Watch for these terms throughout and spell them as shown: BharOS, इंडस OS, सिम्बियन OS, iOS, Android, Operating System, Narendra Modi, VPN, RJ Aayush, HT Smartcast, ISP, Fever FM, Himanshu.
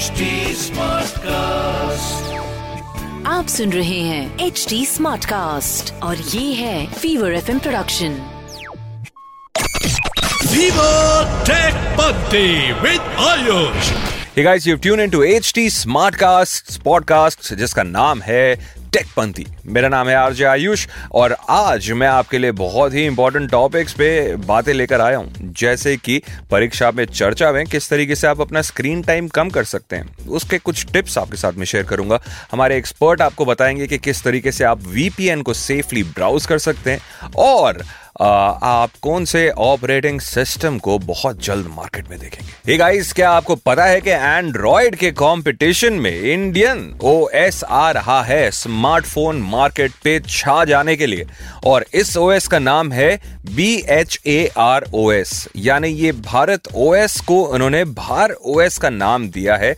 HT Smartcast। आप सुन रहे हैं HT Smartcast और ये है Fever FM production. Fever Tech Party with Aayush। Hey guys, you've tuned into HT Smartcast podcast जिसका नाम है टेक पंथी। मेरा नाम है आरजे आयुष और आज मैं आपके लिए बहुत ही इंपॉर्टेंट टॉपिक्स पे बातें लेकर आया हूँ, जैसे कि परीक्षा में चर्चा में किस तरीके से आप अपना स्क्रीन टाइम कम कर सकते हैं, उसके कुछ टिप्स आपके साथ में शेयर करूँगा। हमारे एक्सपर्ट आपको बताएंगे कि किस तरीके से आप VPN को सेफली ब्राउज कर सकते हैं और आप कौन से ऑपरेटिंग सिस्टम को बहुत जल्द मार्केट में देखेंगे। Hey guys, क्या आपको पता है कि एंड्रॉइड के कंपटीशन में इंडियन OS आ रहा है स्मार्टफोन मार्केट पे छा जाने के लिए, और इस OS का नाम है BharOS, यानी ये भारत OS को उन्होंने BharOS का नाम दिया है।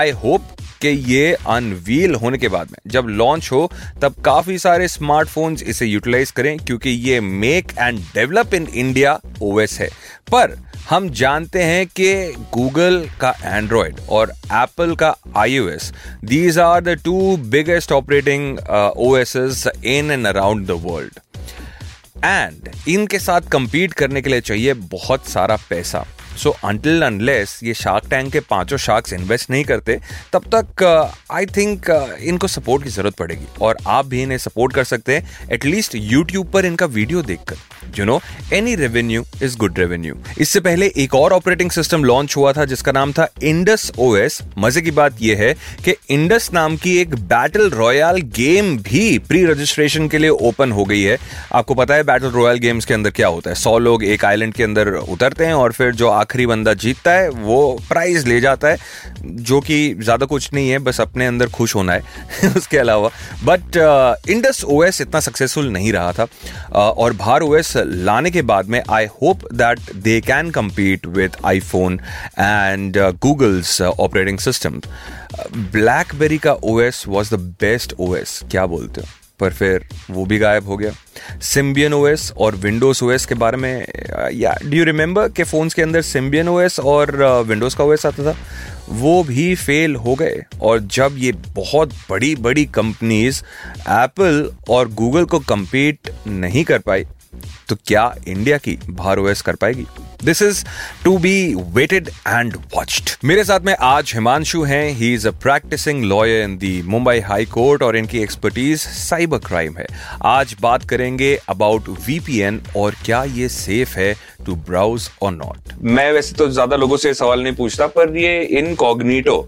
आई होप कि ये अनवील होने के बाद में जब लॉन्च हो तब काफी सारे स्मार्टफोन्स इसे यूटिलाइज करें, क्योंकि ये make and develop in India OS है। पर हम जानते हैं कि गूगल का एंड्रॉयड और एप्पल का iOS, these are the two biggest operating OSs in and around the world, and इनके साथ कंपीट करने के लिए चाहिए बहुत सारा पैसा। सो अंटिल अनलेस ये शार्क टैंक के पांचों शार्क्स इन्वेस्ट नहीं करते, तब तक आई थिंक इनको सपोर्ट की ज़रूरत पड़ेगी, और आप भी इन्हें सपोर्ट कर सकते हैं एटलीस्ट यूट्यूब पर इनका वीडियो देखकर। You know, any revenue is good revenue. इससे पहले एक और ऑपरेटिंग सिस्टम लॉन्च हुआ था जिसका नाम था इंडस OS। मज़े की बात यह है कि इंडस नाम की एक बैटल रॉयल गेम भी प्री रजिस्ट्रेशन के लिए ओपन हो गई है। आपको पता है बैटल रॉयल गेम्स के अंदर क्या होता है, 100 लोग एक आइलैंड के अंदर उतरते हैं और फिर जो आखिरी बंदा जीतता है वो प्राइज ले जाता है, जो कि ज़्यादा कुछ नहीं है, बस अपने अंदर खुश होना है उसके अलावा। बट इंडस OS इतना सक्सेसफुल नहीं रहा था, और BharOS लाने के बाद में I hope that they can compete with iPhone and Google's operating system. BlackBerry का OS was the best OS, क्या बोलते हो, पर फिर वो भी गायब हो गया। सिम्बियन OS और विंडोज़ OS के बारे में, या डू यू रिमेंबर के फ़ोन्स के अंदर सिम्बियन OS और विंडोज़ का OS आता था, वो भी फेल हो गए। और जब ये बहुत बड़ी बड़ी कंपनीज एप्पल और गूगल को कम्पीट नहीं कर पाई, तो क्या इंडिया की BharOS कर पाएगी? This is to be waited and watched. मेरे साथ में आज हिमांशु हैं, he is a practicing lawyer in the Mumbai High Court और इनकी expertise cyber crime है। आज बात करेंगे about VPN और क्या ये safe है to browse or not। मैं वैसे तो ज्यादा लोगों से सवाल नहीं पूछता, पर ये incognito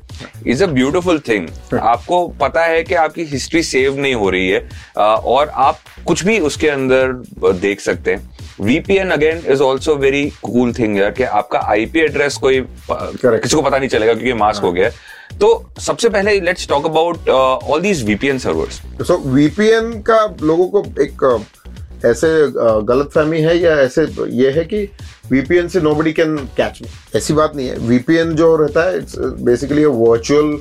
is a beautiful thing। आपको पता है कि आपकी हिस्ट्री सेव नहीं हो रही है और आप कुछ भी उसके अंदर देख सकते हैं। VPN again is also very cool thing यार, कि आपका IP एड्रेस कोई किसी को पता नहीं चलेगा क्योंकि मास्क हो गया है। तो सबसे पहले let's talk about all these VPN servers. So VPN का लोगों को एक ऐसे गलतफहमी है या ऐसे ये है कि VPN से nobody can catch me, ऐसी बात नहीं है। VPN जो रहता है it's basically a virtual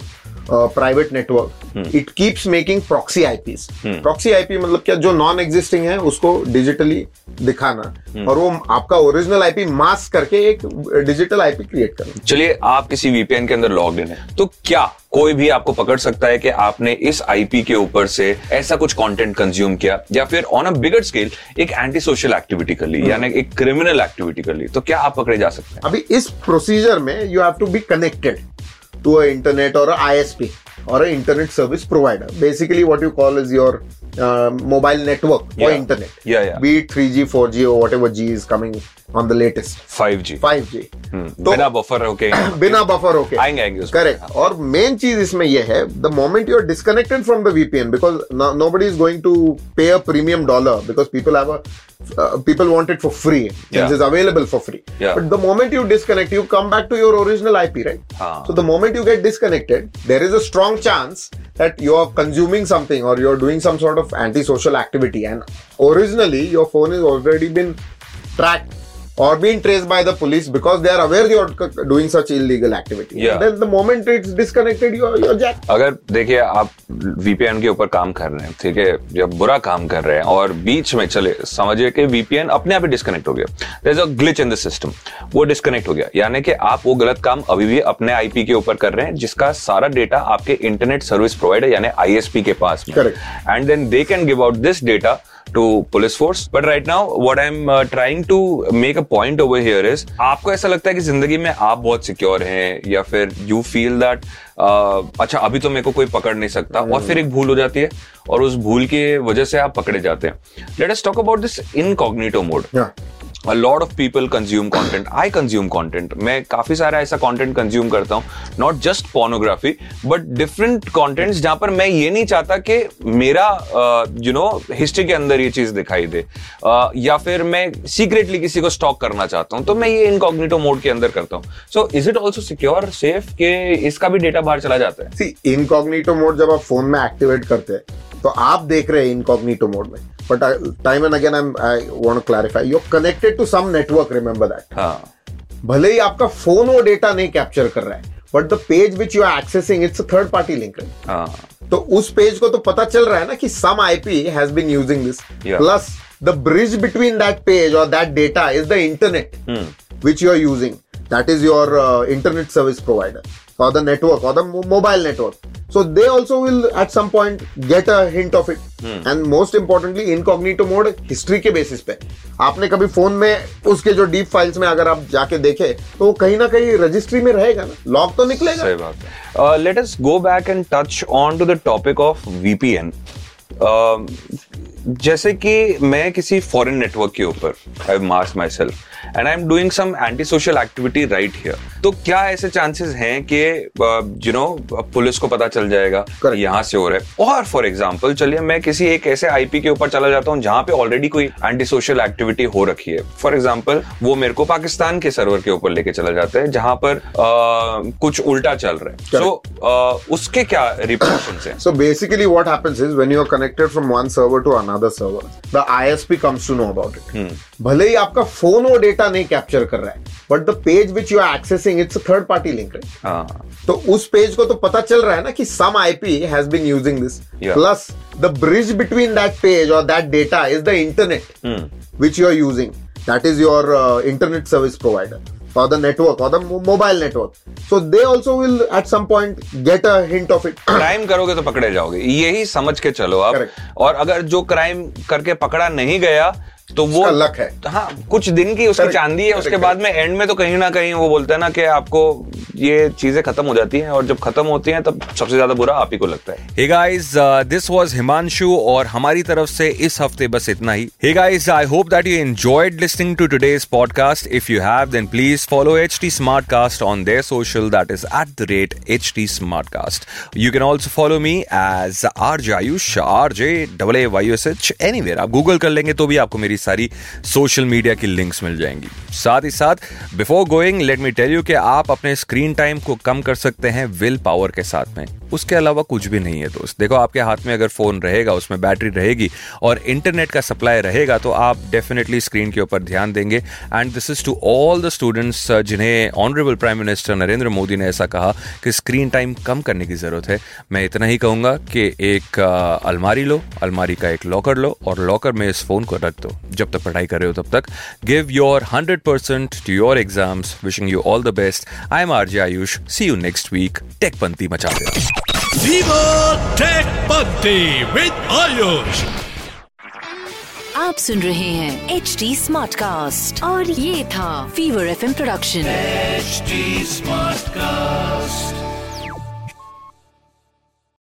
private network. It keeps making proxy IPs. Proxy IP मतलब क्या, जो नॉन एग्जिस्टिंग है उसको डिजिटली दिखाना और वो आपका ओरिजिनल आईपी मास्क करके एक डिजिटल आईपी क्रिएट करना। चलिए, आप किसी VPN के अंदर लॉग इन है, तो क्या कोई भी आपको पकड़ सकता है कि आपने इस आईपी के ऊपर से ऐसा कुछ कंटेंट कंज्यूम किया या फिर ऑन अ बिगर स्केल एक एंटी सोशल एक्टिविटी कर ली, यानी एक क्रिमिनल एक्टिविटी कर ली, तो क्या आप पकड़े जा सकते हैं? अभी इस प्रोसीजर में you have to be connected to an internet or an ISP or an internet service provider. Basically what you call is your mobile network or internet. Be it 3G, 4G or whatever G is coming on the latest. 5G. Bina buffer okay. Aayenge usme. Correct. और main चीज इसमें ये है, the moment you are disconnected from the VPN because nobody is going to pay a premium dollar because people have a people want it for free since it's available for free. But the moment you disconnect, you come back to your original IP, right? So the moment you get disconnected, there is a strong chance that you are consuming something or you are doing some sort of antisocial activity, and originally your phone has already been tracked or been traced by the police because they are aware you are doing such illegal activity. Yeah. Then the moment it's disconnected, you're jacked. अगर देखिए आप VPN के ऊपर काम कर रहे हैं, ठीक है, जब बुरा काम कर रहे हैं और बीच में चले, समझिए कि VPN अपने आप ही डिस्कनेक्ट हो गया. There's a glitch in the system. वो डिस्कनेक्ट हो गया, यानी कि आप वो गलत काम अभी भी अपने आईपी के ऊपर कर रहे हैं, जिसका सारा डेटा आपके इंटरनेट सर्विस प्रोवाइडर यानी ISP के पास में. Correct. And then they can give out this data to police force. But right now, what I'm trying to make a point over here is, आपको ऐसा लगता है कि जिंदगी में आप बहुत सिक्योर हैं, या फिर you feel that अच्छा अभी तो मेरे को कोई पकड़ नहीं सकता, और फिर एक भूल हो जाती है और उस भूल की वजह से आप पकड़े जाते हैं. Let us talk about this incognito mode. Yeah. A lot of people consume content. I consume content. मैं काफी सारा ऐसा content consume करता हूँ, not just pornography, but different contents जहाँ पर मैं ये नहीं चाहता कि मेरा you know history के अंदर ये चीज दिखाई दे, या फिर मैं secretly किसी को stalk करना चाहता हूँ, तो मैं ये incognito mode के अंदर करता हूँ. So is it also secure, safe कि इसका भी data बाहर चला जाता है? See, incognito mode जब आप phone में activate करते हैं, तो आप देख रहे हैं incognito mode में. But time and again, I want to clarify. You're connected to some network. Remember that. हाँ. भले ही आपका phone वो data नहीं capture कर रहा है, but the page which you are accessing, it's a third-party link. Right? हाँ. तो उस page को तो पता चल रहा है ना कि some IP has been using this. Yeah. Plus the bridge between that page or that data is the internet which you are using. That is your internet service provider or the network or the mobile network. So they also will at some point get a hint of it. And most importantly, incognito mode history के basis पे. आपने कभी phone में उसके जो deep files में अगर आप जाके देखें, तो कहीं ना कहीं registry में रहेगा ना, log तो निकलेगा. सही बात है. Let us go back and touch on to the topic of VPN. जैसे कि मैं किसी फॉरेन नेटवर्क के ऊपर I marks myself and I am doing some anti social activity right here, तो क्या ऐसे चांसेस हैं कि यू नो पुलिस को पता चल जाएगा यहाँ से हो रहा है? और फॉर एग्जांपल चलिए मैं किसी एक ऐसे आईपी के ऊपर चला जाता हूँ जहाँ पे ऑलरेडी कोई एंटी सोशल एक्टिविटी हो रखी है. फॉर एग्जाम्पल वो मेरे को पाकिस्तान के सर्वर के ऊपर लेके चला जाता है जहाँ पर कुछ उल्टा चल रहा है, तो उसके क्या रिपोर्ट्स हैं? So basically what happens is when you are connected from one server to another server, the ISP comes to know about it. भले ही आपका phone वो data नहीं capture कर रहा है, but the page which you are accessing, it's a third party link, right? तो उस page को तो पता चल रहा है ना कि some IP has been using this. Yeah. Plus the bridge between that page or that data is the internet which you are using. That is your internet service provider or the network or the mobile network. So they also will at some point get a hint of it. Crime करोगे तो पकड़े जाओगे, यही समझ के चलो आप. Correct. और अगर जो crime करके पकड़ा नहीं गया तो वो लक है. हाँ, कुछ दिन की उसकी चांदी है. उसके बाद में एंड में तो कहीं ना कहीं वो बोलते हैं ना कि आपको ये चीजें खत्म हो जाती हैं, और जब खत्म होती हैं तब सबसे ज्यादा बुरा आप ही को लगता है. Hey guys, this was Himanshu और हमारी तरफ से इस हफ्ते बस इतना ही. Hey guys, I hope that you enjoyed listening to today's podcast. If you have, then please follow HT Smartcast on their social, that is @HT Smartcast. You can also follow me as RJ Aayush, RJ Aayush anywhere. आप Google कर लेंगे तो भी आपको मेरी सारी social media की links मिल जाएंगी. साथ ही साथ before going let me tell you कि आप अपने स्क्रीन टाइम को कम कर सकते हैं विल पावर के साथ में. उसके अलावा कुछ भी नहीं है दोस्त. देखो आपके हाथ में अगर फोन रहेगा, उसमें बैटरी रहेगी और इंटरनेट का सप्लाई रहेगा, तो आप डेफिनेटली स्क्रीन के ऊपर ध्यान देंगे. And this is to all the students जिन्हें honourable prime minister Narendra Modi ने ऐसा कहा कि स्क्रीन टाइम कम करने की जरूरत है. मैं इतना ही कहूंगा कि एक अलमारी लो, अलमारी का एक लॉकर लो और लॉकर में इस फोन को रख दो. जब तक पढ़ाई कर रहे हो तब तक give your 100% to your exams. Wishing you all the best. I am RJ Ayush. See you next week. Tech पंती मचा दे. Fever Tech Party with Aayush. आप सुन रहे हैं HT Smartcast और ये था Fever FM Production. HT Smartcast.